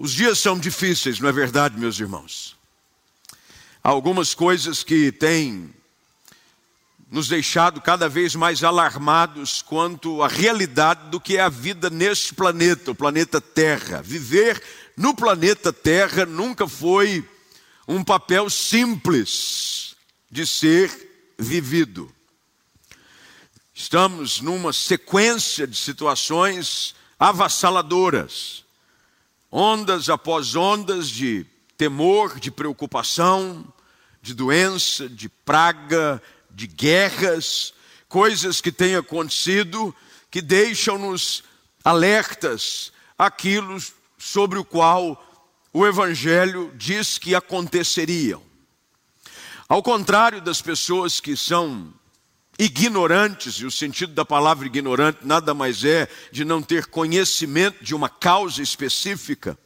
Os dias são difíceis, não é verdade, meus irmãos? Há algumas coisas que têm nos deixado cada vez mais alarmados quanto à realidade do que é a vida neste planeta, o planeta Terra. Viver no planeta Terra nunca foi um papel simples de ser vivido. Estamos numa sequência de situações avassaladoras. Ondas após ondas de temor, de preocupação, de doença, de praga, de guerras, coisas que têm acontecido que deixam-nos alertas àquilo sobre o qual o Evangelho diz que aconteceriam. Ao contrário das pessoas que são ignorantes, e o sentido da palavra ignorante nada mais é de não ter conhecimento de uma causa específica,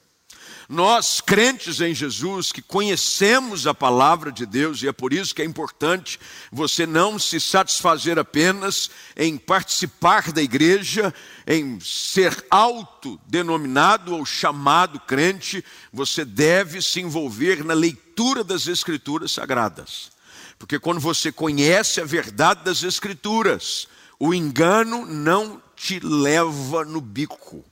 nós, crentes em Jesus, que conhecemos a palavra de Deus, e é por isso que é importante você não se satisfazer apenas em participar da igreja, em ser autodenominado ou chamado crente, você deve se envolver na leitura das Escrituras Sagradas. Porque quando você conhece a verdade das Escrituras, o engano não te leva no bico.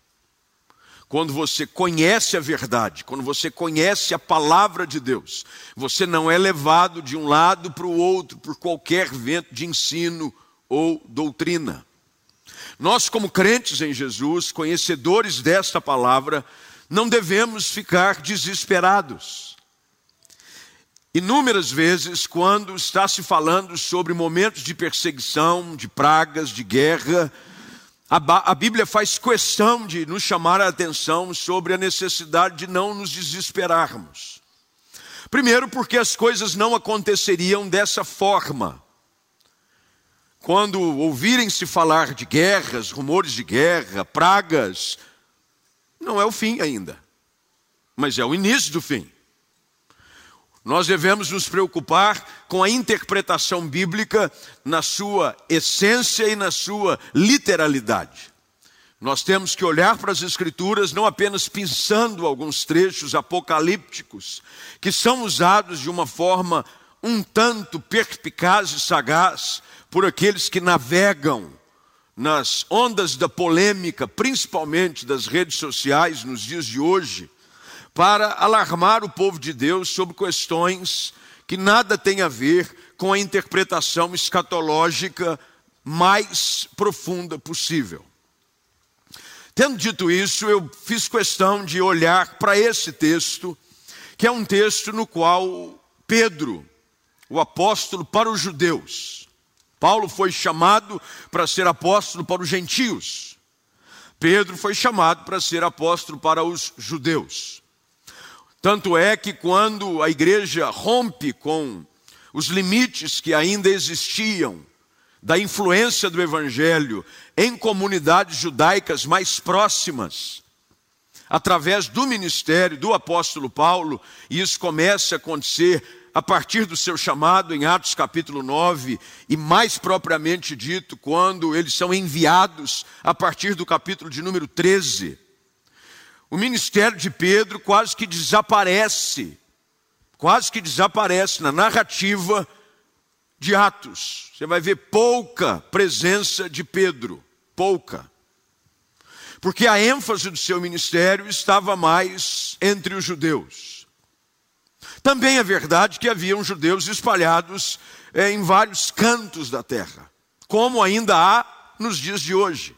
Quando você conhece a verdade, quando você conhece a palavra de Deus, você não é levado de um lado para o outro por qualquer vento de ensino ou doutrina. Nós, como crentes em Jesus, conhecedores desta palavra, não devemos ficar desesperados. Inúmeras vezes, quando está se falando sobre momentos de perseguição, de pragas, de guerra, a Bíblia faz questão de nos chamar a atenção sobre a necessidade de não nos desesperarmos. Primeiro, porque as coisas não aconteceriam dessa forma. Quando ouvirem-se falar de guerras, rumores de guerra, pragas, não é o fim ainda, mas é o início do fim. Nós devemos nos preocupar com a interpretação bíblica na sua essência e na sua literalidade. Nós temos que olhar para as Escrituras não apenas pensando alguns trechos apocalípticos, que são usados de uma forma um tanto perspicaz e sagaz por aqueles que navegam nas ondas da polêmica, principalmente das redes sociais nos dias de hoje, para alarmar o povo de Deus sobre questões que nada têm a ver com a interpretação escatológica mais profunda possível. Tendo dito isso, eu fiz questão de olhar para esse texto, que é um texto no qual Pedro, o apóstolo para os judeus, Paulo foi chamado para ser apóstolo para os gentios, Pedro foi chamado para ser apóstolo para os judeus. Tanto é que quando a igreja rompe com os limites que ainda existiam da influência do Evangelho em comunidades judaicas mais próximas, através do ministério do apóstolo Paulo, e isso começa a acontecer a partir do seu chamado em Atos capítulo 9, e mais propriamente dito, quando eles são enviados a partir do capítulo de número 13, o ministério de Pedro quase que desaparece na narrativa de Atos. Você vai ver pouca presença de Pedro, pouca. Porque a ênfase do seu ministério estava mais entre os judeus. Também é verdade que haviam judeus espalhados em vários cantos da terra, como ainda há nos dias de hoje.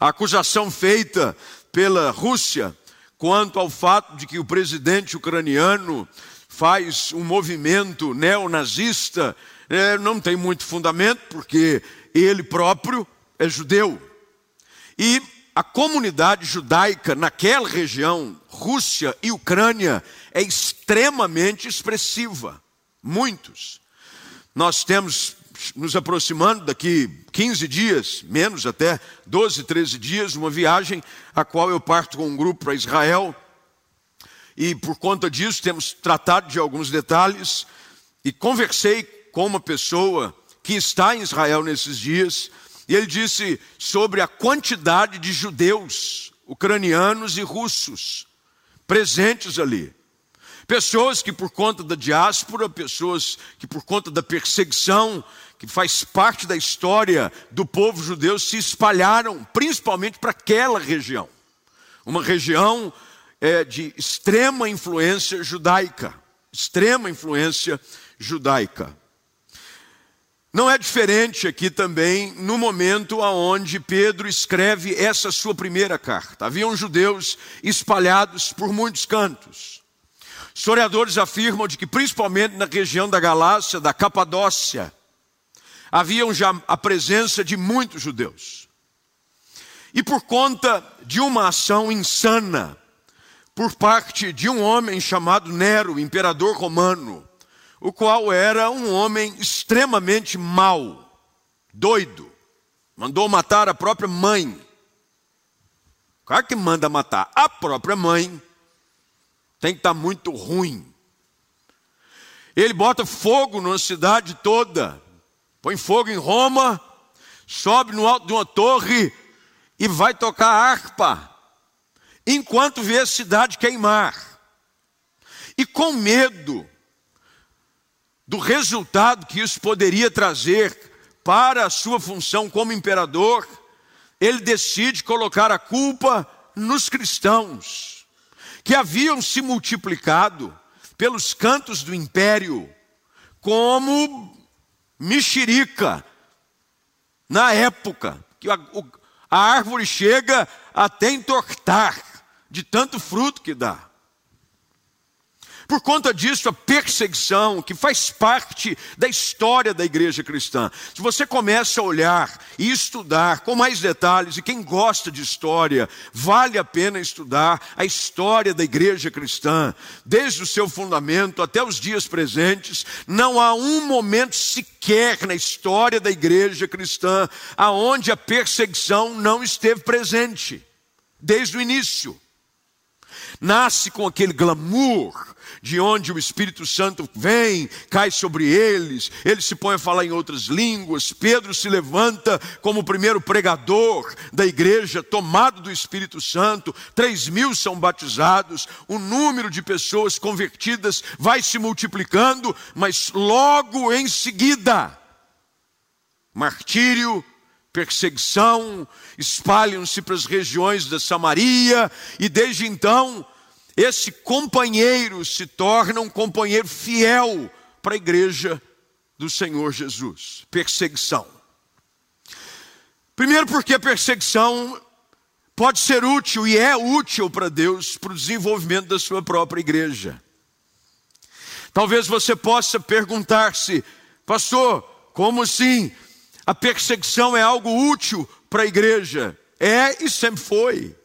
A acusação feita pela Rússia quanto ao fato de que o presidente ucraniano faz um movimento neonazista não tem muito fundamento, porque ele próprio é judeu. E a comunidade judaica naquela região, Rússia e Ucrânia, é extremamente expressiva. Muitos. Nós temos, nos aproximando daqui 15 dias, menos até 12, 13 dias, uma viagem a qual eu parto com um grupo para Israel. E por conta disso temos tratado de alguns detalhes. E conversei com uma pessoa que está em Israel nesses dias. E ele disse sobre a quantidade de judeus, ucranianos e russos presentes ali. Pessoas que por conta da diáspora, pessoas que por conta da perseguição, que faz parte da história do povo judeu, se espalharam principalmente para aquela região. Uma região de extrema influência judaica. Extrema influência judaica. Não é diferente aqui também no momento onde Pedro escreve essa sua primeira carta. Haviam judeus espalhados por muitos cantos. Historiadores afirmam de que principalmente na região da Galácia, da Capadócia, haviam já a presença de muitos judeus. E por conta de uma ação insana, por parte de um homem chamado Nero, imperador romano, o qual era um homem extremamente mau, doido, mandou matar a própria mãe. O cara que manda matar a própria mãe tem que estar muito ruim. Ele bota fogo numa cidade toda, põe fogo em Roma, sobe no alto de uma torre e vai tocar harpa, enquanto vê a cidade queimar. E com medo do resultado que isso poderia trazer para a sua função como imperador, ele decide colocar a culpa nos cristãos, que haviam se multiplicado pelos cantos do império como mexerica na época, que a árvore chega até entortar de tanto fruto que dá. Por conta disso, a perseguição, que faz parte da história da igreja cristã. Se você começa a olhar e estudar com mais detalhes, e quem gosta de história, vale a pena estudar a história da igreja cristã. Desde o seu fundamento até os dias presentes, não há um momento sequer na história da igreja cristã aonde a perseguição não esteve presente, desde o início. Nasce com aquele glamour de onde o Espírito Santo vem, cai sobre eles, eles se põem a falar em outras línguas, Pedro se levanta como o primeiro pregador da igreja, tomado do Espírito Santo, 3.000 são batizados, o número de pessoas convertidas vai se multiplicando, mas logo em seguida, martírio, perseguição, espalham-se para as regiões da Samaria, e desde então, esse companheiro se torna um companheiro fiel para a igreja do Senhor Jesus. Perseguição. Primeiro porque a perseguição pode ser útil e é útil para Deus, para o desenvolvimento da sua própria igreja. Talvez você possa perguntar-se, pastor, como assim? A perseguição é algo útil para a igreja. É e sempre foi.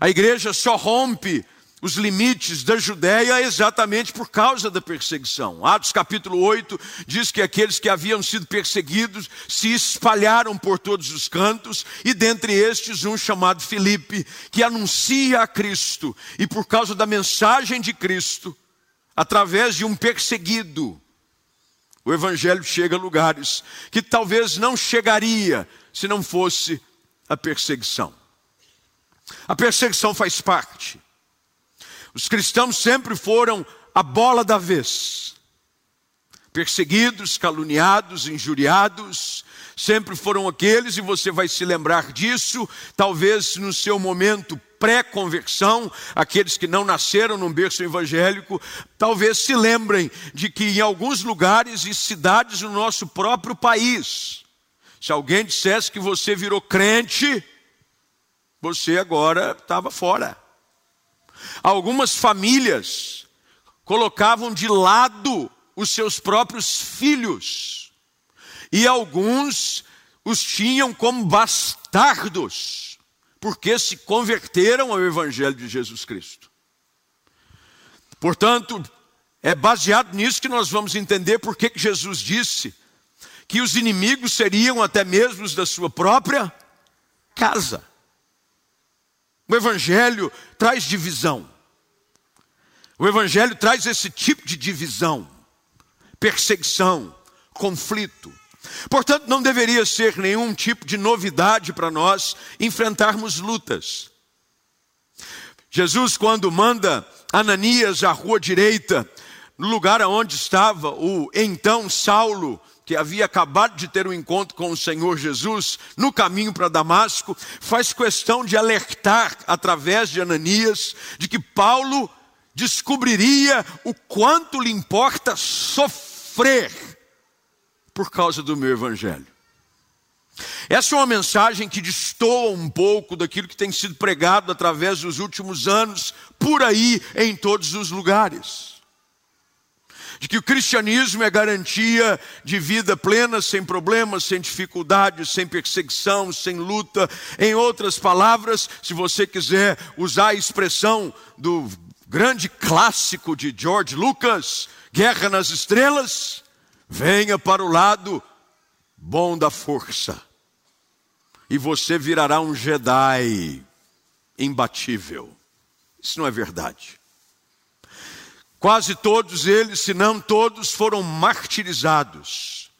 A igreja só rompe os limites da Judéia exatamente por causa da perseguição. Atos capítulo 8 diz que aqueles que haviam sido perseguidos se espalharam por todos os cantos, e dentre estes um chamado Filipe, que anuncia a Cristo, e por causa da mensagem de Cristo, através de um perseguido, o evangelho chega a lugares que talvez não chegaria se não fosse a perseguição. A perseguição faz parte. Os cristãos sempre foram a bola da vez. Perseguidos, caluniados, injuriados, sempre foram aqueles, e você vai se lembrar disso, talvez no seu momento pré-conversão, aqueles que não nasceram num berço evangélico, talvez se lembrem de que em alguns lugares e cidades do nosso próprio país, se alguém dissesse que você virou crente, você agora estava fora. Algumas famílias colocavam de lado os seus próprios filhos, e alguns os tinham como bastardos, porque se converteram ao evangelho de Jesus Cristo. Portanto, é baseado nisso que nós vamos entender porque que Jesus disse que os inimigos seriam até mesmo os da sua própria casa. O evangelho traz divisão. O evangelho traz esse tipo de divisão, perseguição, conflito. Portanto, não deveria ser nenhum tipo de novidade para nós enfrentarmos lutas. Jesus, quando manda Ananias à rua direita, no lugar onde estava o então Saulo, que havia acabado de ter um encontro com o Senhor Jesus, no caminho para Damasco, faz questão de alertar, através de Ananias, de que Paulo descobriria o quanto lhe importa sofrer por causa do meu evangelho. Essa é uma mensagem que destoa um pouco daquilo que tem sido pregado através dos últimos anos, por aí, em todos os lugares. De que o cristianismo é garantia de vida plena, sem problemas, sem dificuldades, sem perseguição, sem luta. Em outras palavras, se você quiser usar a expressão do grande clássico de George Lucas, Guerra nas Estrelas, venha para o lado bom da força e você virará um Jedi imbatível. Isso não é verdade. Quase todos eles, se não todos, foram martirizados.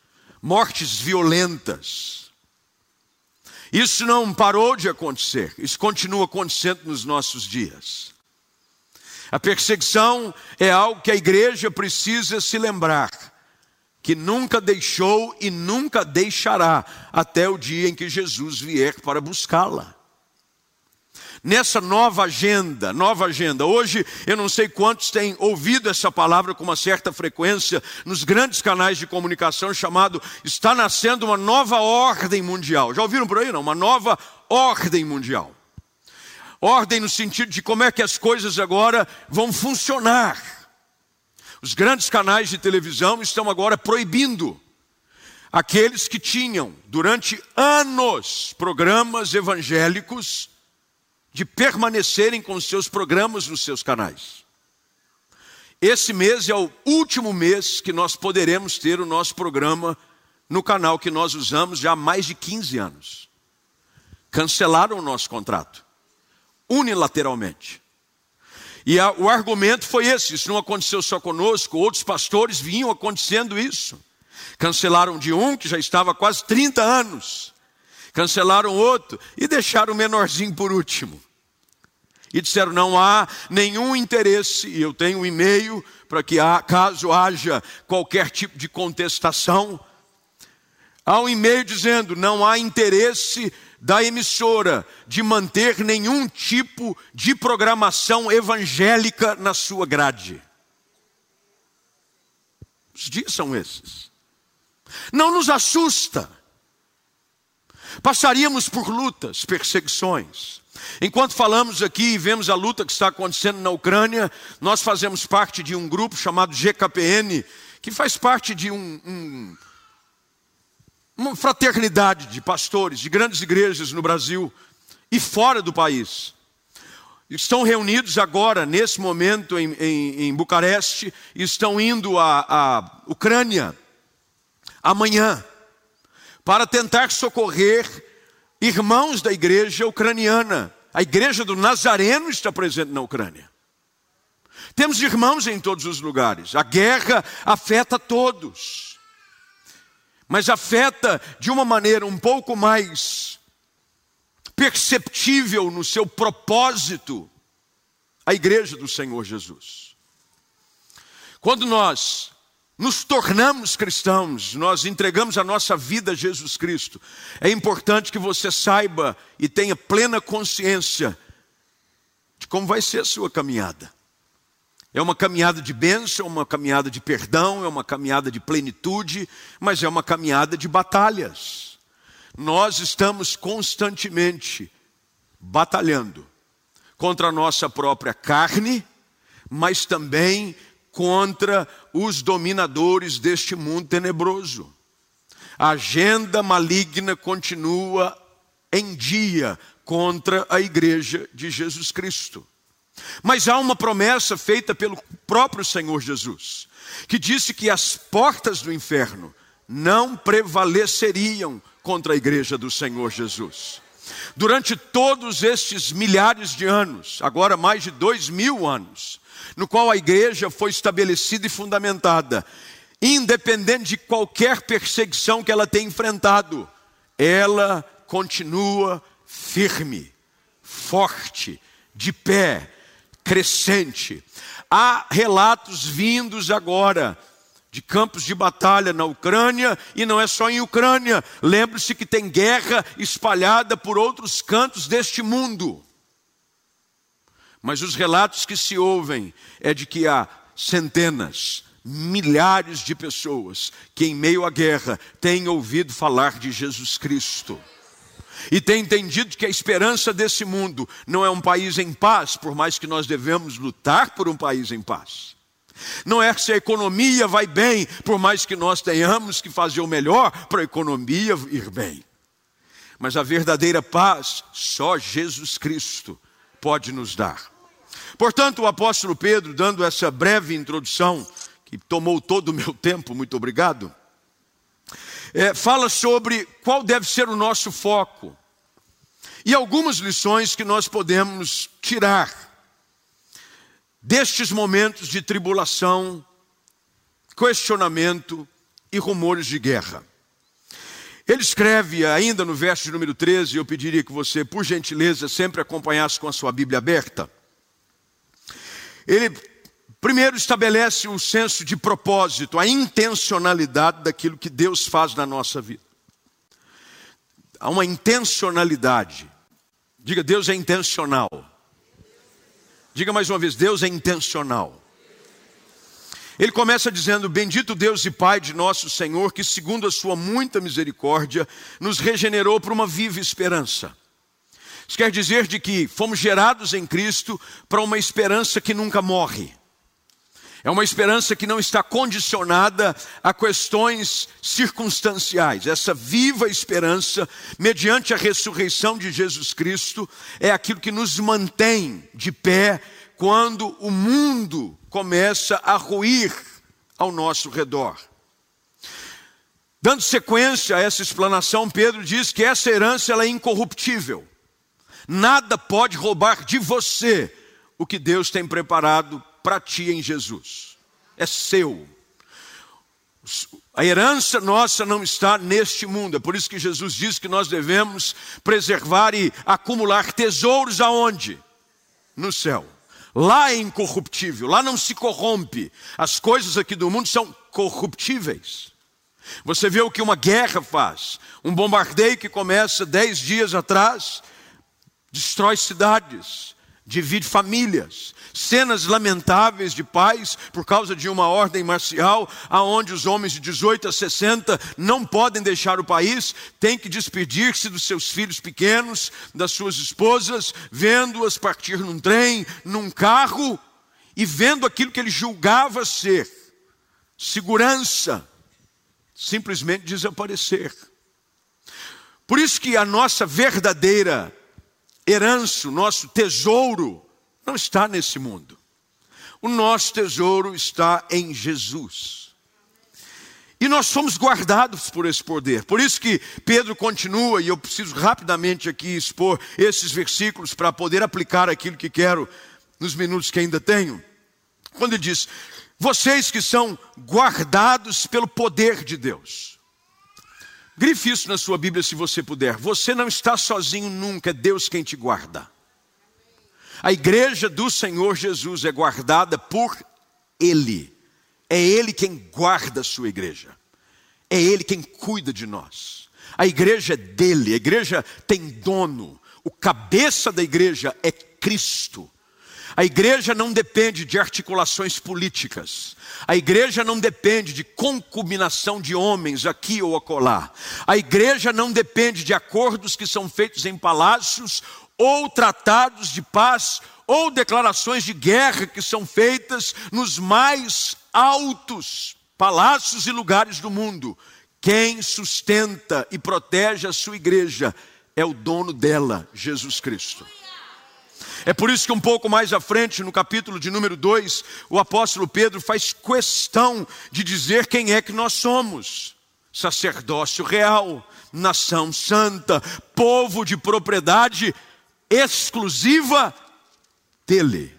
Mortes violentas. Isso não parou de acontecer. Isso continua acontecendo nos nossos dias. A perseguição é algo que a igreja precisa se lembrar. Que nunca deixou e nunca deixará. Até o dia em que Jesus vier para buscá-la. Nessa nova agenda. Hoje, eu não sei quantos têm ouvido essa palavra com uma certa frequência nos grandes canais de comunicação, chamado, está nascendo uma nova ordem mundial. Já ouviram por aí, não? Uma nova ordem mundial. Ordem no sentido de como é que as coisas agora vão funcionar. Os grandes canais de televisão estão agora proibindo aqueles que tinham, durante anos, programas evangélicos, de permanecerem com os seus programas nos seus canais. Esse mês é o último mês que nós poderemos ter o nosso programa no canal que nós usamos já há mais de 15 anos. Cancelaram o nosso contrato, unilateralmente. E o argumento foi esse, isso não aconteceu só conosco, outros pastores vinham acontecendo isso. Cancelaram de um que já estava há quase 30 anos. Cancelaram outro e deixaram o menorzinho por último. E disseram, não há nenhum interesse, e eu tenho um e-mail para que caso haja qualquer tipo de contestação. Há um e-mail dizendo, não há interesse da emissora de manter nenhum tipo de programação evangélica na sua grade. Os dias são esses. Não nos assusta. Passaríamos por lutas, perseguições. Enquanto falamos aqui e vemos a luta que está acontecendo na Ucrânia, nós fazemos parte de um grupo chamado GKPN, que faz parte de uma fraternidade de pastores, de grandes igrejas no Brasil e fora do país. Estão reunidos agora, nesse momento, em Bucareste, e estão indo à Ucrânia amanhã, para tentar socorrer irmãos da igreja ucraniana. A Igreja do Nazareno está presente na Ucrânia. Temos irmãos em todos os lugares. A guerra afeta todos. Mas afeta de uma maneira um pouco mais perceptível no seu propósito a Igreja do Senhor Jesus. Quando nós nos tornamos cristãos, nós entregamos a nossa vida a Jesus Cristo. É importante que você saiba e tenha plena consciência de como vai ser a sua caminhada. É uma caminhada de bênção, uma caminhada de perdão, é uma caminhada de plenitude, mas é uma caminhada de batalhas. Nós estamos constantemente batalhando contra a nossa própria carne, mas também contra os dominadores deste mundo tenebroso. A agenda maligna continua em dia contra a igreja de Jesus Cristo. Mas há uma promessa feita pelo próprio Senhor Jesus, que disse que as portas do inferno não prevaleceriam contra a igreja do Senhor Jesus. Durante todos estes milhares de anos, agora mais de 2000 anos, no qual a igreja foi estabelecida e fundamentada, independente de qualquer perseguição que ela tenha enfrentado, ela continua firme, forte, de pé, crescente. Há relatos vindos agora de campos de batalha na Ucrânia, e não é só em Ucrânia. Lembre-se que tem guerra espalhada por outros cantos deste mundo. Mas os relatos que se ouvem é de que há centenas, milhares de pessoas que em meio à guerra têm ouvido falar de Jesus Cristo. E tem entendido que a esperança desse mundo não é um país em paz, por mais que nós devemos lutar por um país em paz. Não é se a economia vai bem, por mais que nós tenhamos que fazer o melhor para a economia ir bem. Mas a verdadeira paz só Jesus Cristo pode nos dar. Portanto, o apóstolo Pedro, dando essa breve introdução, que tomou todo o meu tempo, muito obrigado, fala sobre qual deve ser o nosso foco e algumas lições que nós podemos tirar destes momentos de tribulação, questionamento e rumores de guerra. Ele escreve ainda no verso de número 13, eu pediria que você, por gentileza, sempre acompanhasse com a sua Bíblia aberta. Ele primeiro estabelece o senso de propósito, a intencionalidade daquilo que Deus faz na nossa vida. Há uma intencionalidade. Diga, Deus é intencional. Diga mais uma vez, Deus é intencional. Ele começa dizendo, bendito Deus e Pai de nosso Senhor, que segundo a sua muita misericórdia, nos regenerou para uma viva esperança. Isso quer dizer de que fomos gerados em Cristo para uma esperança que nunca morre. É uma esperança que não está condicionada a questões circunstanciais. Essa viva esperança, mediante a ressurreição de Jesus Cristo, é aquilo que nos mantém de pé quando o mundo começa a ruir ao nosso redor. Dando sequência a essa explanação, Pedro diz que essa herança ela é incorruptível. Nada pode roubar de você o que Deus tem preparado para ti em Jesus, é seu. A herança nossa não está neste mundo, é por isso que Jesus diz que nós devemos preservar e acumular tesouros aonde? No céu. Lá é incorruptível, lá não se corrompe, as coisas aqui do mundo são corruptíveis. Você vê o que uma guerra faz, um bombardeio que começa 10 dias atrás, destrói cidades, divide famílias, cenas lamentáveis de pais por causa de uma ordem marcial aonde os homens de 18 a 60 não podem deixar o país, têm que despedir-se dos seus filhos pequenos, das suas esposas, vendo-as partir num trem, num carro e vendo aquilo que ele julgava ser segurança simplesmente desaparecer. Por isso que a nossa verdadeira herança, o nosso tesouro não está nesse mundo. O nosso tesouro está em Jesus. E nós somos guardados por esse poder. Por isso que Pedro continua, e eu preciso rapidamente aqui expor esses versículos para poder aplicar aquilo que quero nos minutos que ainda tenho. Quando ele diz, vocês que são guardados pelo poder de Deus. Grife isso na sua Bíblia se você puder. Você não está sozinho nunca, é Deus quem te guarda. A igreja do Senhor Jesus é guardada por Ele. É Ele quem guarda a sua igreja. É Ele quem cuida de nós. A igreja é dele, a igreja tem dono. O cabeça da igreja é Cristo. A igreja não depende de articulações políticas. A igreja não depende de concuminação de homens aqui ou acolá. A igreja não depende de acordos que são feitos em palácios ou tratados de paz ou declarações de guerra que são feitas nos mais altos palácios e lugares do mundo. Quem sustenta e protege a sua igreja é o dono dela, Jesus Cristo. É por isso que um pouco mais à frente, no capítulo de número 2, o apóstolo Pedro faz questão de dizer quem é que nós somos. Sacerdócio real, nação santa, povo de propriedade exclusiva dele.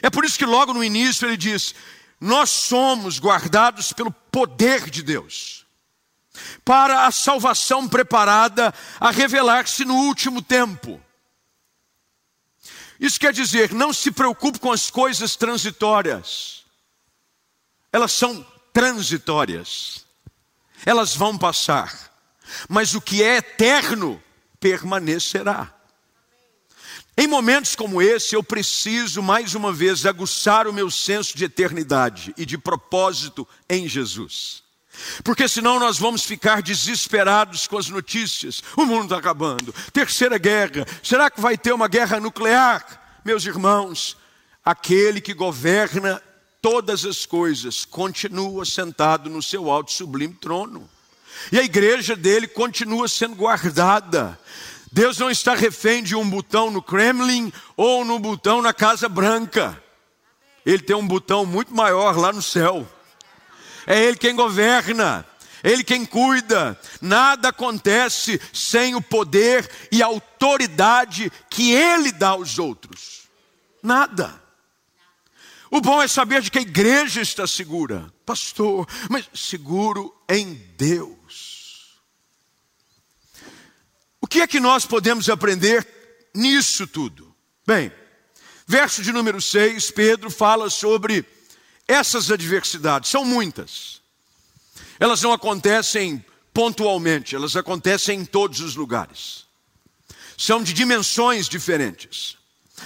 É por isso que logo no início ele diz, nós somos guardados pelo poder de Deus, para a salvação preparada a revelar-se no último tempo. Isso quer dizer, não se preocupe com as coisas transitórias. Elas são transitórias. Elas vão passar. Mas o que é eterno permanecerá. Em momentos como esse, eu preciso, mais uma vez, aguçar o meu senso de eternidade e de propósito em Jesus. Porque senão nós vamos ficar desesperados com as notícias. O mundo está acabando. Terceira guerra. Será que vai ter uma guerra nuclear? Meus irmãos, aquele que governa todas as coisas continua sentado no seu alto e sublime trono. E a igreja dele continua sendo guardada. Deus não está refém de um botão no Kremlin ou no botão na Casa Branca. Ele tem um botão muito maior lá no céu. É Ele quem governa, Ele quem cuida. Nada acontece sem o poder e a autoridade que Ele dá aos outros. Nada. O bom é saber de que a igreja está segura. Pastor, mas seguro em Deus. O que é que nós podemos aprender nisso tudo? Bem, verso de número 6, Pedro fala sobre... essas adversidades, são muitas. Elas não acontecem pontualmente, elas acontecem em todos os lugares. São de dimensões diferentes.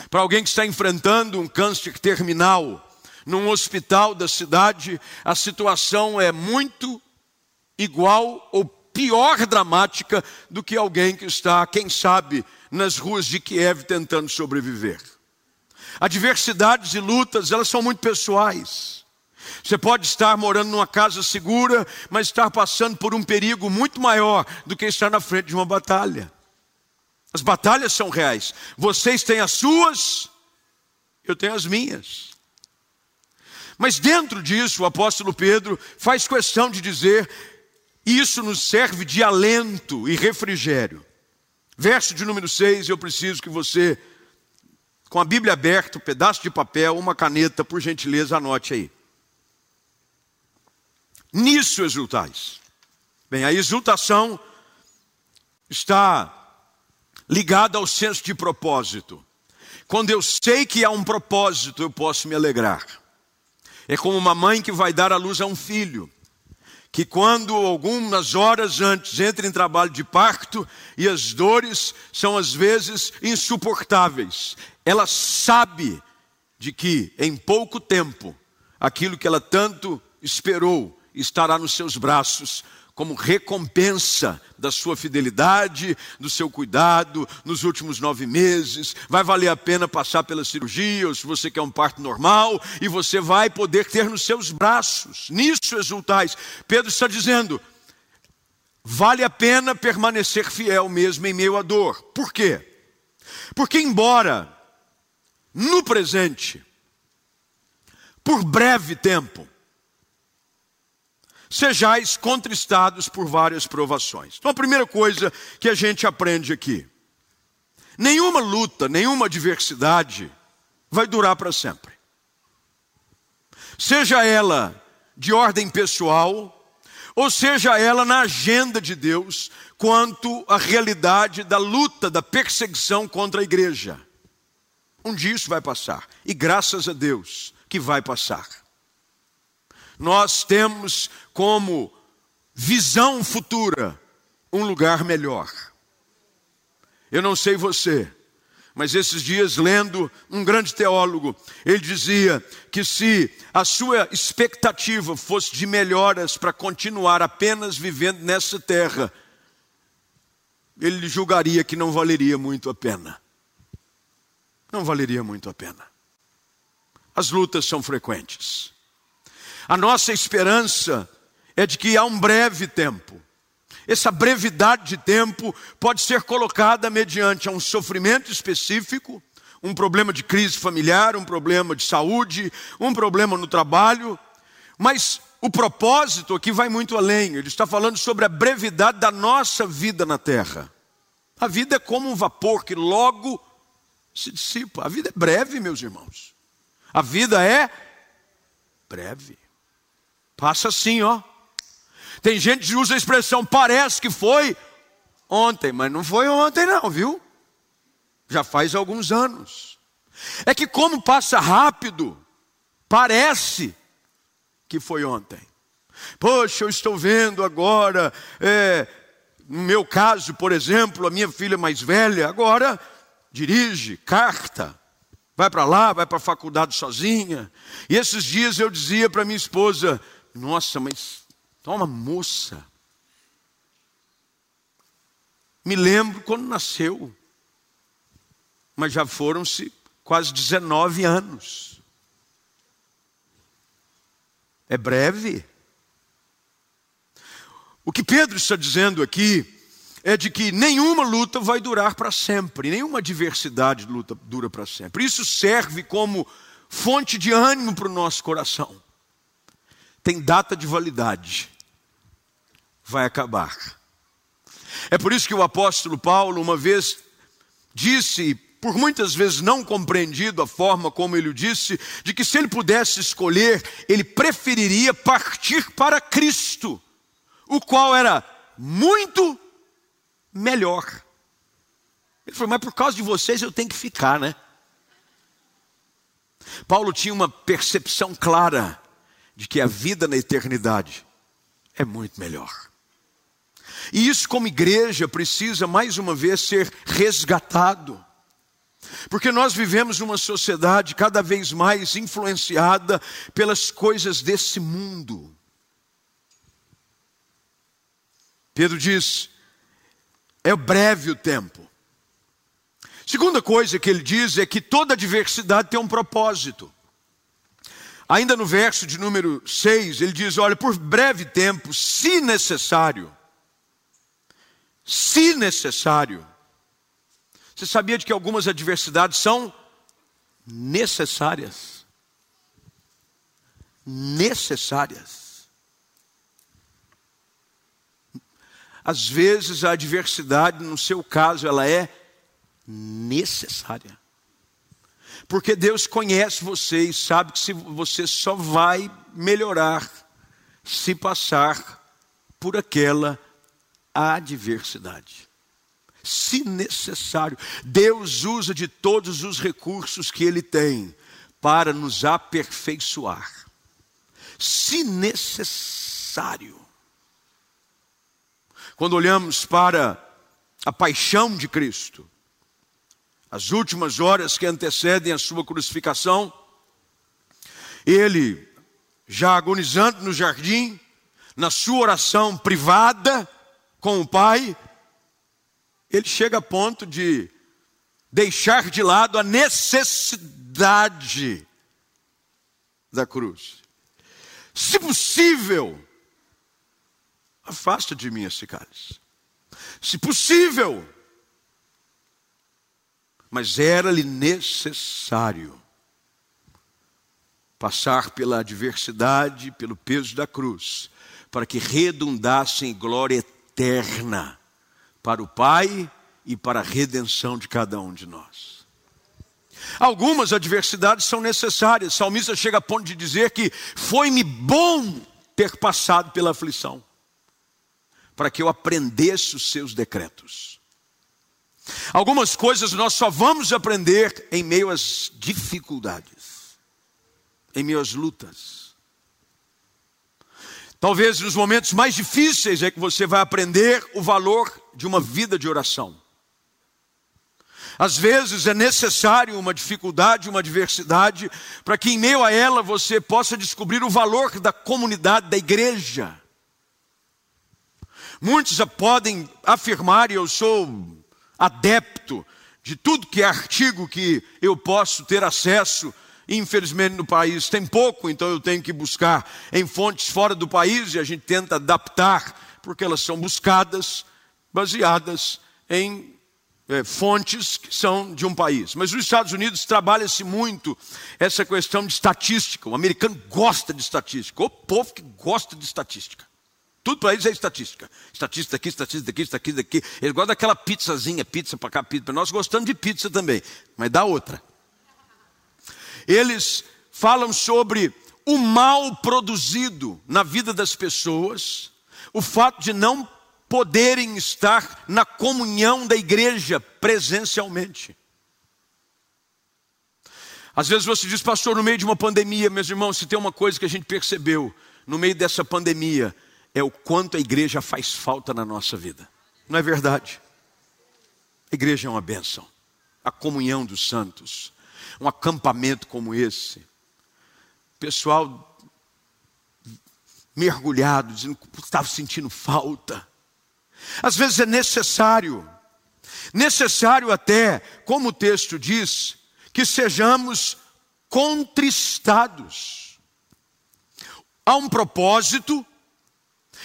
Para alguém que está enfrentando um câncer terminal, num hospital da cidade, a situação é muito igual ou pior dramática do que alguém que está, quem sabe, nas ruas de Kiev tentando sobreviver. Adversidades e lutas, elas são muito pessoais. Você pode estar morando numa casa segura, mas estar passando por um perigo muito maior do que estar na frente de uma batalha. As batalhas são reais. Vocês têm as suas, eu tenho as minhas. Mas dentro disso, o apóstolo Pedro faz questão de dizer, isso nos serve de alento e refrigério. Verso de número 6, eu preciso que você... com a Bíblia aberta, um pedaço de papel, uma caneta, por gentileza, anote aí. Nisso exultais. Bem, a exultação está ligada ao senso de propósito. Quando eu sei que há um propósito, eu posso me alegrar. É como uma mãe que vai dar à luz a um filho, que quando algumas horas antes entra em trabalho de parto e as dores são às vezes insuportáveis. Ela sabe de que em pouco tempo aquilo que ela tanto esperou estará nos seus braços como recompensa da sua fidelidade, do seu cuidado nos últimos 9 meses. Vai valer a pena passar pela cirurgia, ou se você quer um parto normal, e você vai poder ter nos seus braços. Nisso exultais. Pedro está dizendo, vale a pena permanecer fiel mesmo em meio à dor. Por quê? Porque embora... no presente, por breve tempo, sejais contristados por várias provações. Então a primeira coisa que a gente aprende aqui, nenhuma luta, nenhuma adversidade vai durar para sempre. Seja ela de ordem pessoal, ou seja ela na agenda de Deus, quanto à realidade da luta, da perseguição contra a igreja. Um dia isso vai passar, e graças a Deus que vai passar. Nós temos como visão futura um lugar melhor. Eu não sei você, mas esses dias lendo um grande teólogo, ele dizia que se a sua expectativa fosse de melhoras para continuar apenas vivendo nessa terra, ele julgaria que não valeria muito a pena. Não valeria muito a pena. As lutas são frequentes. A nossa esperança é de que há um breve tempo. Essa brevidade de tempo pode ser colocada mediante a um sofrimento específico, um problema de crise familiar, um problema de saúde, um problema no trabalho. Mas o propósito aqui vai muito além. Ele está falando sobre a brevidade da nossa vida na terra. A vida é como um vapor que logo se dissipa. A vida é breve, meus irmãos. A vida é breve. Passa assim, ó. Tem gente que usa a expressão, parece que foi ontem, mas não foi ontem não, viu? Já faz alguns anos. É que como passa rápido, parece que foi ontem. Poxa, eu estou vendo agora, no meu caso, por exemplo, a minha filha mais velha agora dirige, carta, vai para lá, vai para a faculdade sozinha. E esses dias eu dizia para minha esposa, nossa, mas toma moça. Me lembro quando nasceu, mas já foram-se quase 19 anos. É breve. O que Pedro está dizendo aqui é de que nenhuma luta vai durar para sempre, nenhuma adversidade luta dura para sempre. Isso serve como fonte de ânimo para o nosso coração. Tem data de validade, vai acabar. É por isso que o apóstolo Paulo uma vez disse, por muitas vezes não compreendido a forma como ele o disse, de que se ele pudesse escolher, ele preferiria partir para Cristo, o qual era muito melhor. Ele falou, mas por causa de vocês eu tenho que ficar, né? Paulo tinha uma percepção clara de que a vida na eternidade é muito melhor. E isso, como igreja, precisa mais uma vez ser resgatado. Porque nós vivemos uma sociedade cada vez mais influenciada pelas coisas desse mundo. Pedro diz, é breve o tempo. Segunda coisa que ele diz é que toda adversidade tem um propósito. Ainda no verso de número 6, ele diz, olha, por breve tempo, se necessário. Você sabia de que algumas adversidades são necessárias? Necessárias. Às vezes a adversidade, no seu caso, ela é necessária. Porque Deus conhece você e sabe que você só vai melhorar se passar por aquela adversidade. Se necessário, Deus usa de todos os recursos que Ele tem para nos aperfeiçoar. Se necessário. Quando olhamos para a paixão de Cristo, as últimas horas que antecedem a sua crucificação, Ele, já agonizando no jardim, na sua oração privada com o Pai, ele chega a ponto de deixar de lado a necessidade da cruz. Se possível, afasta de mim esse cálice. Se possível. Mas era-lhe necessário passar pela adversidade, pelo peso da cruz, para que redundasse em glória eterna para o Pai e para a redenção de cada um de nós. Algumas adversidades são necessárias. O salmista chega a ponto de dizer que foi-me bom ter passado pela aflição, para que eu aprendesse os seus decretos. Algumas coisas nós só vamos aprender em meio às dificuldades, em meio às lutas. Talvez nos momentos mais difíceis é que você vai aprender o valor de uma vida de oração. Às vezes é necessário uma dificuldade, uma adversidade, para que em meio a ela você possa descobrir o valor da comunidade, da igreja. Muitos podem afirmar, e eu sou adepto de tudo que é artigo que eu posso ter acesso. Infelizmente no país tem pouco, então eu tenho que buscar em fontes fora do país, e a gente tenta adaptar, porque elas são buscadas baseadas em fontes que são de um país. Mas nos Estados Unidos trabalha-se muito essa questão de estatística. O americano gosta de estatística. O povo que gosta de estatística. Tudo para eles é estatística. Estatística aqui, estatística aqui, estatística aqui. Eles gostam daquela pizzazinha, pizza para cá, pizza para nós. Gostamos de pizza também, mas dá outra. Eles falam sobre o mal produzido na vida das pessoas, o fato de não poderem estar na comunhão da igreja presencialmente. Às vezes você diz, pastor, no meio de uma pandemia, meus irmãos, se tem uma coisa que a gente percebeu no meio dessa pandemia, é o quanto a igreja faz falta na nossa vida. Não é verdade? A igreja é uma bênção. A comunhão dos santos. Um acampamento como esse. Pessoal mergulhado, dizendo que estava sentindo falta. Às vezes é necessário. Necessário até, como o texto diz, que sejamos contristados. Há um propósito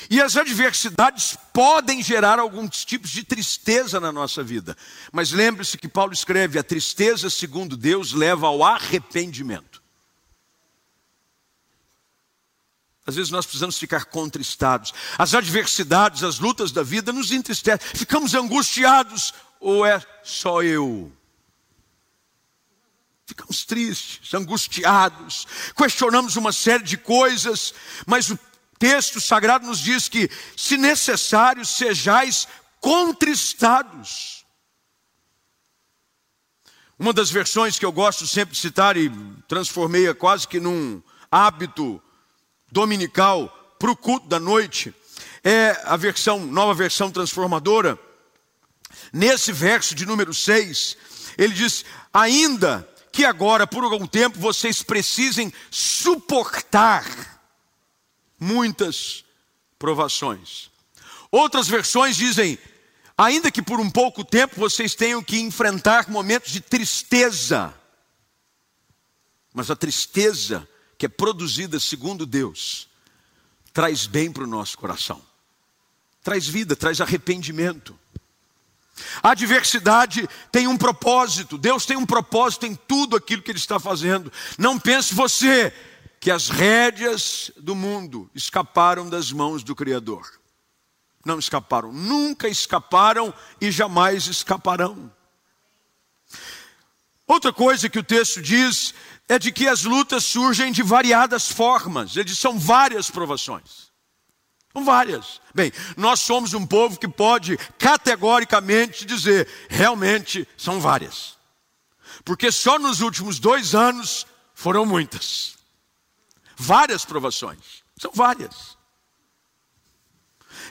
e as adversidades podem gerar alguns tipos de tristeza na nossa vida. Mas lembre-se que Paulo escreve, a tristeza, segundo Deus, leva ao arrependimento. Às vezes nós precisamos ficar contristados. As adversidades, as lutas da vida nos entristecem. Ficamos angustiados. Ou é só eu? Ficamos tristes, angustiados, questionamos uma série de coisas, mas o texto sagrado nos diz que, se necessário, sejais contristados. Uma das versões que eu gosto sempre de citar e transformei quase que num hábito dominical para o culto da noite, é a versão, nova versão transformadora. Nesse verso de número 6, ele diz, ainda que agora, por algum tempo, vocês precisem suportar muitas provações. Outras versões dizem, ainda que por um pouco tempo vocês tenham que enfrentar momentos de tristeza. Mas a tristeza que é produzida segundo Deus, traz bem para o nosso coração. Traz vida, traz arrependimento. A adversidade tem um propósito. Deus tem um propósito em tudo aquilo que Ele está fazendo. Não pense você que as rédeas do mundo escaparam das mãos do Criador. Não escaparam, nunca escaparam e jamais escaparão. Outra coisa que o texto diz é de que as lutas surgem de variadas formas. Ele diz, são várias provações. São várias. Bem, nós somos um povo que pode categoricamente dizer, realmente são várias. Porque só nos últimos 2 anos foram muitas. Várias provações. São várias.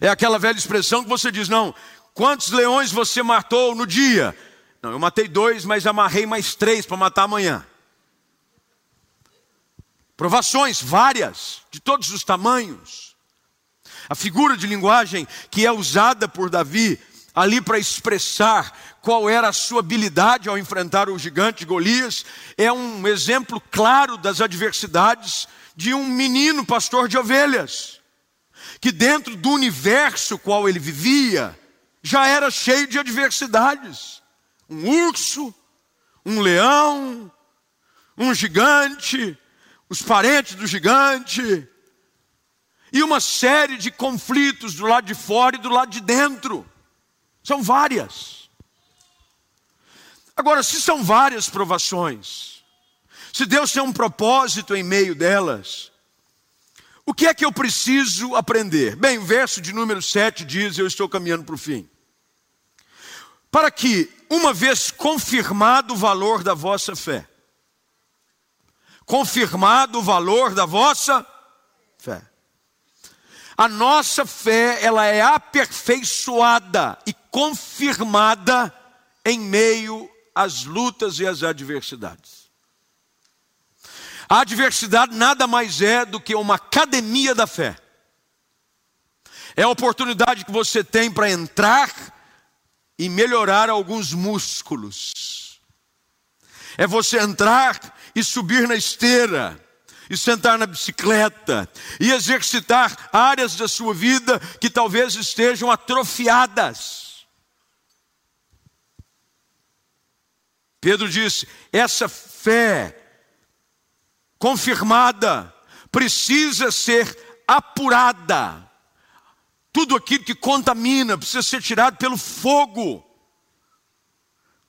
É aquela velha expressão que você diz, não, quantos leões você matou no dia? Não, eu matei 2, mas amarrei mais 3 para matar amanhã. Provações várias, de todos os tamanhos. A figura de linguagem que é usada por Davi ali para expressar qual era a sua habilidade ao enfrentar o gigante Golias é um exemplo claro das adversidades de um menino pastor de ovelhas, que dentro do universo qual ele vivia já era cheio de adversidades. Um urso, um leão, um gigante, os parentes do gigante. E uma série de conflitos do lado de fora e do lado de dentro. São várias. Agora, se são várias provações, se Deus tem um propósito em meio delas, o que é que eu preciso aprender? Bem, o verso de número 7 diz, eu estou caminhando para o fim. Para que, uma vez confirmado o valor da vossa fé. Confirmado o valor da vossa fé. A nossa fé, ela é aperfeiçoada e confirmada em meio às lutas e às adversidades. A adversidade nada mais é do que uma academia da fé. É a oportunidade que você tem para entrar e melhorar alguns músculos. É você entrar e subir na esteira. E sentar na bicicleta, e exercitar áreas da sua vida que talvez estejam atrofiadas. Pedro disse, essa fé confirmada precisa ser apurada. Tudo aquilo que contamina precisa ser tirado pelo fogo.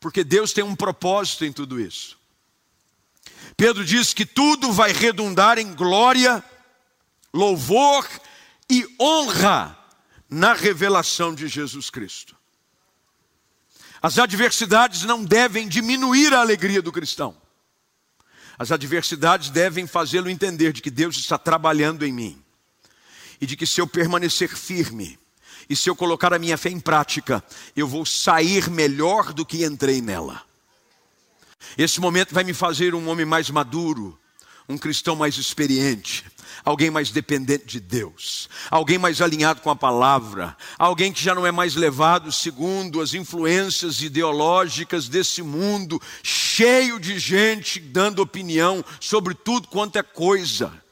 Porque Deus tem um propósito em tudo isso. Pedro diz que tudo vai redundar em glória, louvor e honra na revelação de Jesus Cristo. As adversidades não devem diminuir a alegria do cristão. As adversidades devem fazê-lo entender de que Deus está trabalhando em mim. E de que se eu permanecer firme, e se eu colocar a minha fé em prática, eu vou sair melhor do que entrei nela. Esse momento vai me fazer um homem mais maduro, um cristão mais experiente, alguém mais dependente de Deus, alguém mais alinhado com a palavra, alguém que já não é mais levado segundo as influências ideológicas desse mundo, cheio de gente dando opinião sobre tudo quanto é coisa.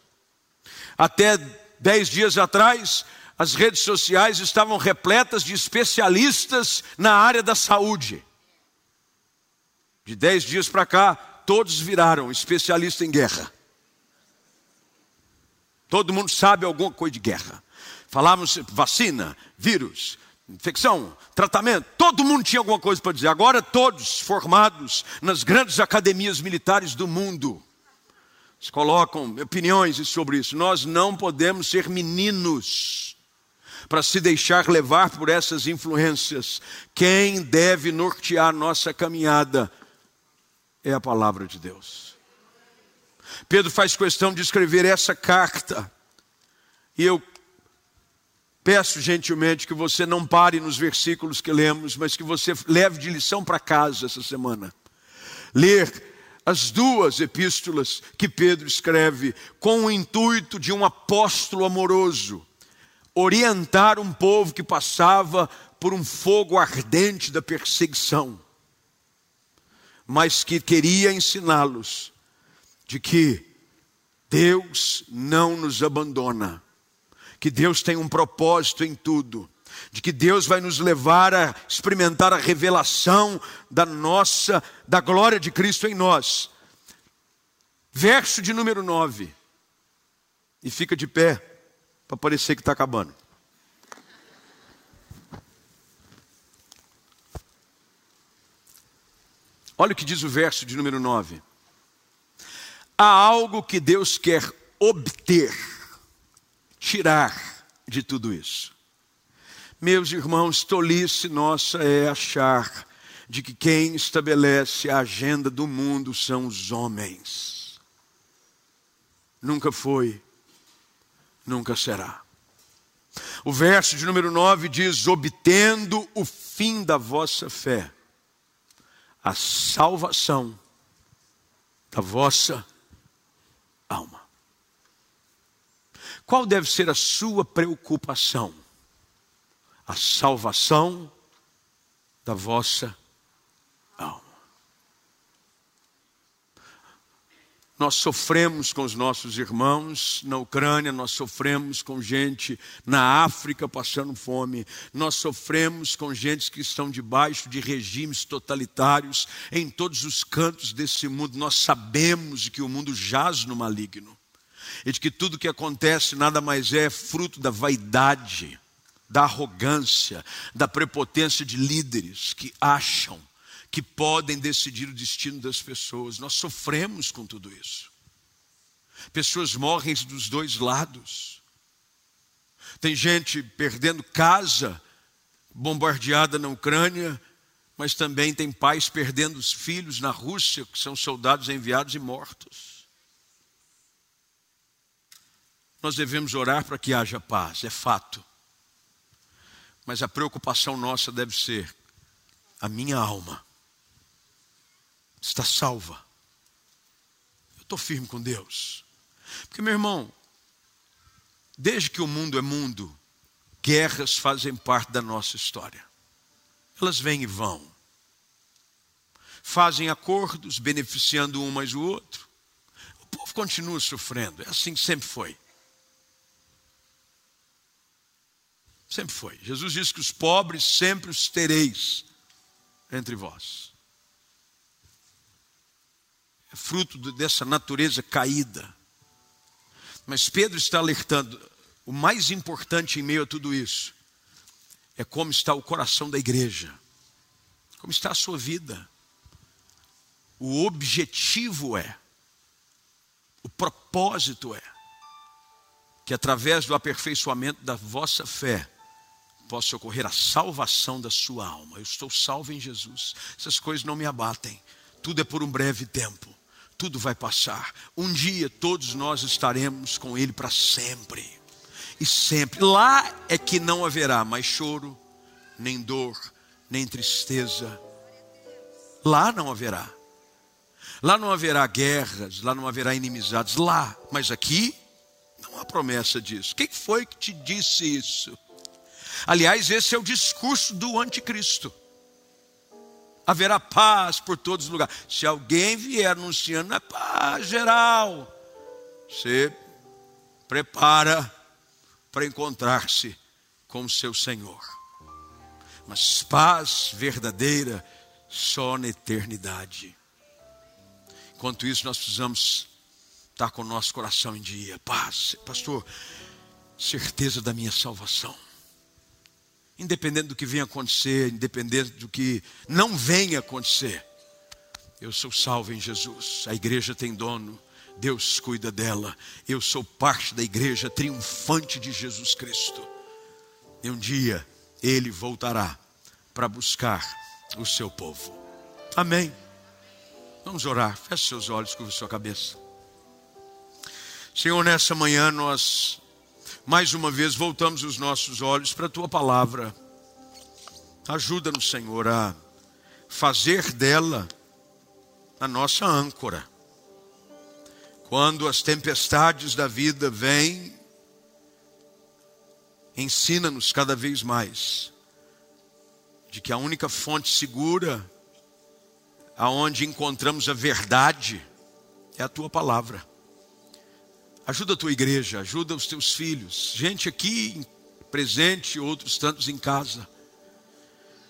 Até 10 dias atrás, as redes sociais estavam repletas de especialistas na área da saúde. De 10 dias para cá, todos viraram especialista em guerra. Todo mundo sabe alguma coisa de guerra. Falávamos vacina, vírus, infecção, tratamento. Todo mundo tinha alguma coisa para dizer. Agora todos formados nas grandes academias militares do mundo. Eles colocam opiniões sobre isso. Nós não podemos ser meninos para se deixar levar por essas influências. Quem deve nortear nossa caminhada é a palavra de Deus. Pedro faz questão de escrever essa carta. E eu peço gentilmente que você não pare nos versículos que lemos, mas que você leve de lição para casa essa semana. Ler as 2 epístolas que Pedro escreve com o intuito de um apóstolo amoroso, orientar um povo que passava por um fogo ardente da perseguição, mas que queria ensiná-los de que Deus não nos abandona, que Deus tem um propósito em tudo, de que Deus vai nos levar a experimentar a revelação da glória de Cristo em nós. Verso de número 9. E fica de pé, para parecer que está acabando. Olha o que diz o verso de número 9. Há algo que Deus quer obter, tirar de tudo isso. Meus irmãos, tolice nossa é achar de que quem estabelece a agenda do mundo são os homens. Nunca foi, nunca será. O verso de número 9 diz: obtendo o fim da vossa fé, a salvação da vossa alma. Qual deve ser a sua preocupação? A salvação da vossa alma. Nós sofremos com os nossos irmãos na Ucrânia, nós sofremos com gente na África passando fome, nós sofremos com gente que estão debaixo de regimes totalitários em todos os cantos desse mundo. Nós sabemos que o mundo jaz no maligno e de que tudo que acontece nada mais é fruto da vaidade, da arrogância, da prepotência de líderes que acham que podem decidir o destino das pessoas. Nós sofremos com tudo isso. Pessoas morrem dos dois lados. Tem gente perdendo casa, bombardeada na Ucrânia, mas também tem pais perdendo os filhos na Rússia, que são soldados enviados e mortos. Nós devemos orar para que haja paz, é fato. Mas a preocupação nossa deve ser: a minha alma está salva. Eu estou firme com Deus. Porque, meu irmão, desde que o mundo é mundo, guerras fazem parte da nossa história. Elas vêm e vão. Fazem acordos, beneficiando um mais o outro. O povo continua sofrendo. É assim que sempre foi. Sempre foi. Jesus disse que os pobres sempre os tereis entre vós. É fruto dessa natureza caída. Mas Pedro está alertando: o mais importante em meio a tudo isso é como está o coração da igreja, como está a sua vida. O objetivo é, o propósito é, que através do aperfeiçoamento da vossa fé possa ocorrer a salvação da sua alma. Eu estou salvo em Jesus. Essas coisas não me abatem. Tudo é por um breve tempo. tudo vai passar. Um dia todos nós estaremos com Ele para sempre. E sempre. Lá é que não haverá mais choro, nem dor, nem tristeza. Lá não haverá. Lá não haverá guerras, lá não haverá inimizades. Lá, mas aqui não há promessa disso. Quem foi que te disse isso? Aliás, esse é o discurso do anticristo. Haverá paz por todos os lugares. Se alguém vier anunciando a paz geral, você prepara para encontrar-se com o seu Senhor. Mas paz verdadeira só na eternidade. Enquanto isso, nós precisamos estar com o nosso coração em dia. Paz, pastor, certeza da minha salvação. Independente do que venha acontecer, independente do que não venha acontecer, eu sou salvo em Jesus. A igreja tem dono, Deus cuida dela. Eu sou parte da igreja triunfante de Jesus Cristo. E um dia Ele voltará para buscar o seu povo. Amém. Vamos orar. Feche seus olhos, curva sua cabeça. Senhor, nessa manhã nós mais uma vez voltamos os nossos olhos para a Tua palavra. Ajuda-nos, Senhor, a fazer dela a nossa âncora. Quando as tempestades da vida vêm, ensina-nos cada vez mais de que a única fonte segura aonde encontramos a verdade é a Tua palavra. Ajuda a Tua igreja, ajuda os Teus filhos, gente aqui presente, outros tantos em casa,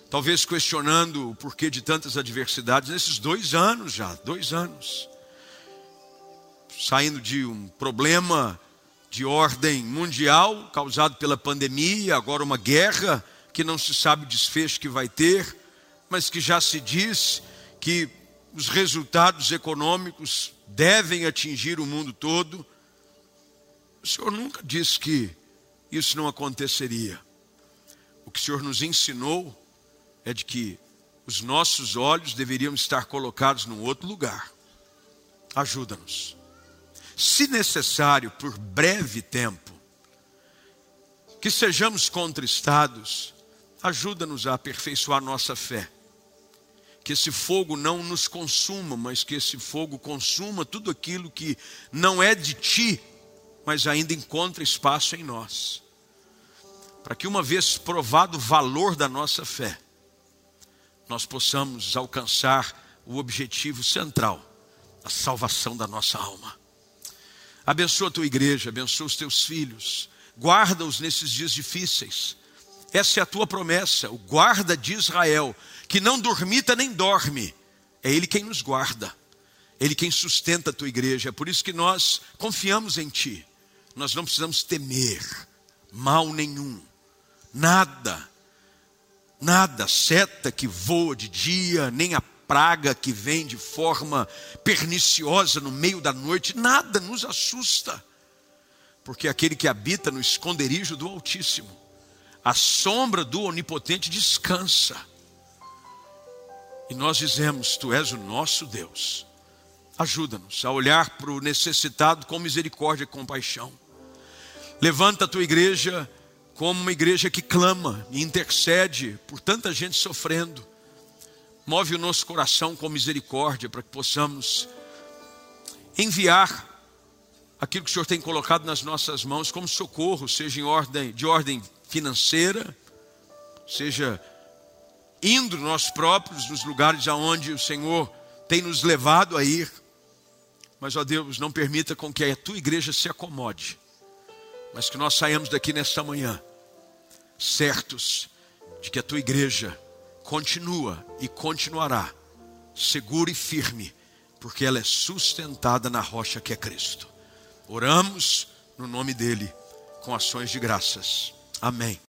talvez questionando o porquê de tantas adversidades nesses 2 anos já, 2 anos, saindo de um problema de ordem mundial causado pela pandemia, agora uma guerra que não se sabe o desfecho que vai ter, mas que já se diz que os resultados econômicos devem atingir o mundo todo. O Senhor nunca disse que isso não aconteceria. O que o Senhor nos ensinou é de que os nossos olhos deveriam estar colocados num outro lugar. Ajuda-nos. Se necessário, por breve tempo, que sejamos contristados, ajuda-nos a aperfeiçoar nossa fé. Que esse fogo não nos consuma, mas que esse fogo consuma tudo aquilo que não é de Ti, mas ainda encontra espaço em nós, para que, uma vez provado o valor da nossa fé, nós possamos alcançar o objetivo central, a salvação da nossa alma. Abençoa a Tua igreja, abençoa os Teus filhos, guarda-os nesses dias difíceis. Essa é a Tua promessa, o guarda de Israel, que não dormita nem dorme. É Ele quem nos guarda, Ele quem sustenta a Tua igreja. É por isso que nós confiamos em Ti. Nós não precisamos temer mal nenhum, nada, seta que voa de dia, nem a praga que vem de forma perniciosa no meio da noite, nada nos assusta, porque aquele que habita no esconderijo do Altíssimo, a sombra do Onipotente descansa. E nós dizemos: Tu és o nosso Deus. Ajuda-nos a olhar para o necessitado com misericórdia e compaixão. Levanta a Tua igreja como uma igreja que clama e intercede por tanta gente sofrendo. Move o nosso coração com misericórdia para que possamos enviar aquilo que o Senhor tem colocado nas nossas mãos como socorro, seja de ordem financeira, seja indo nós próprios nos lugares aonde o Senhor tem nos levado a ir. Mas, ó Deus, não permita com que a Tua igreja se acomode, mas que nós saiamos daqui nesta manhã certos de que a Tua igreja continua e continuará segura e firme, porque ela é sustentada na rocha que é Cristo. Oramos no nome dEle, com ações de graças. Amém.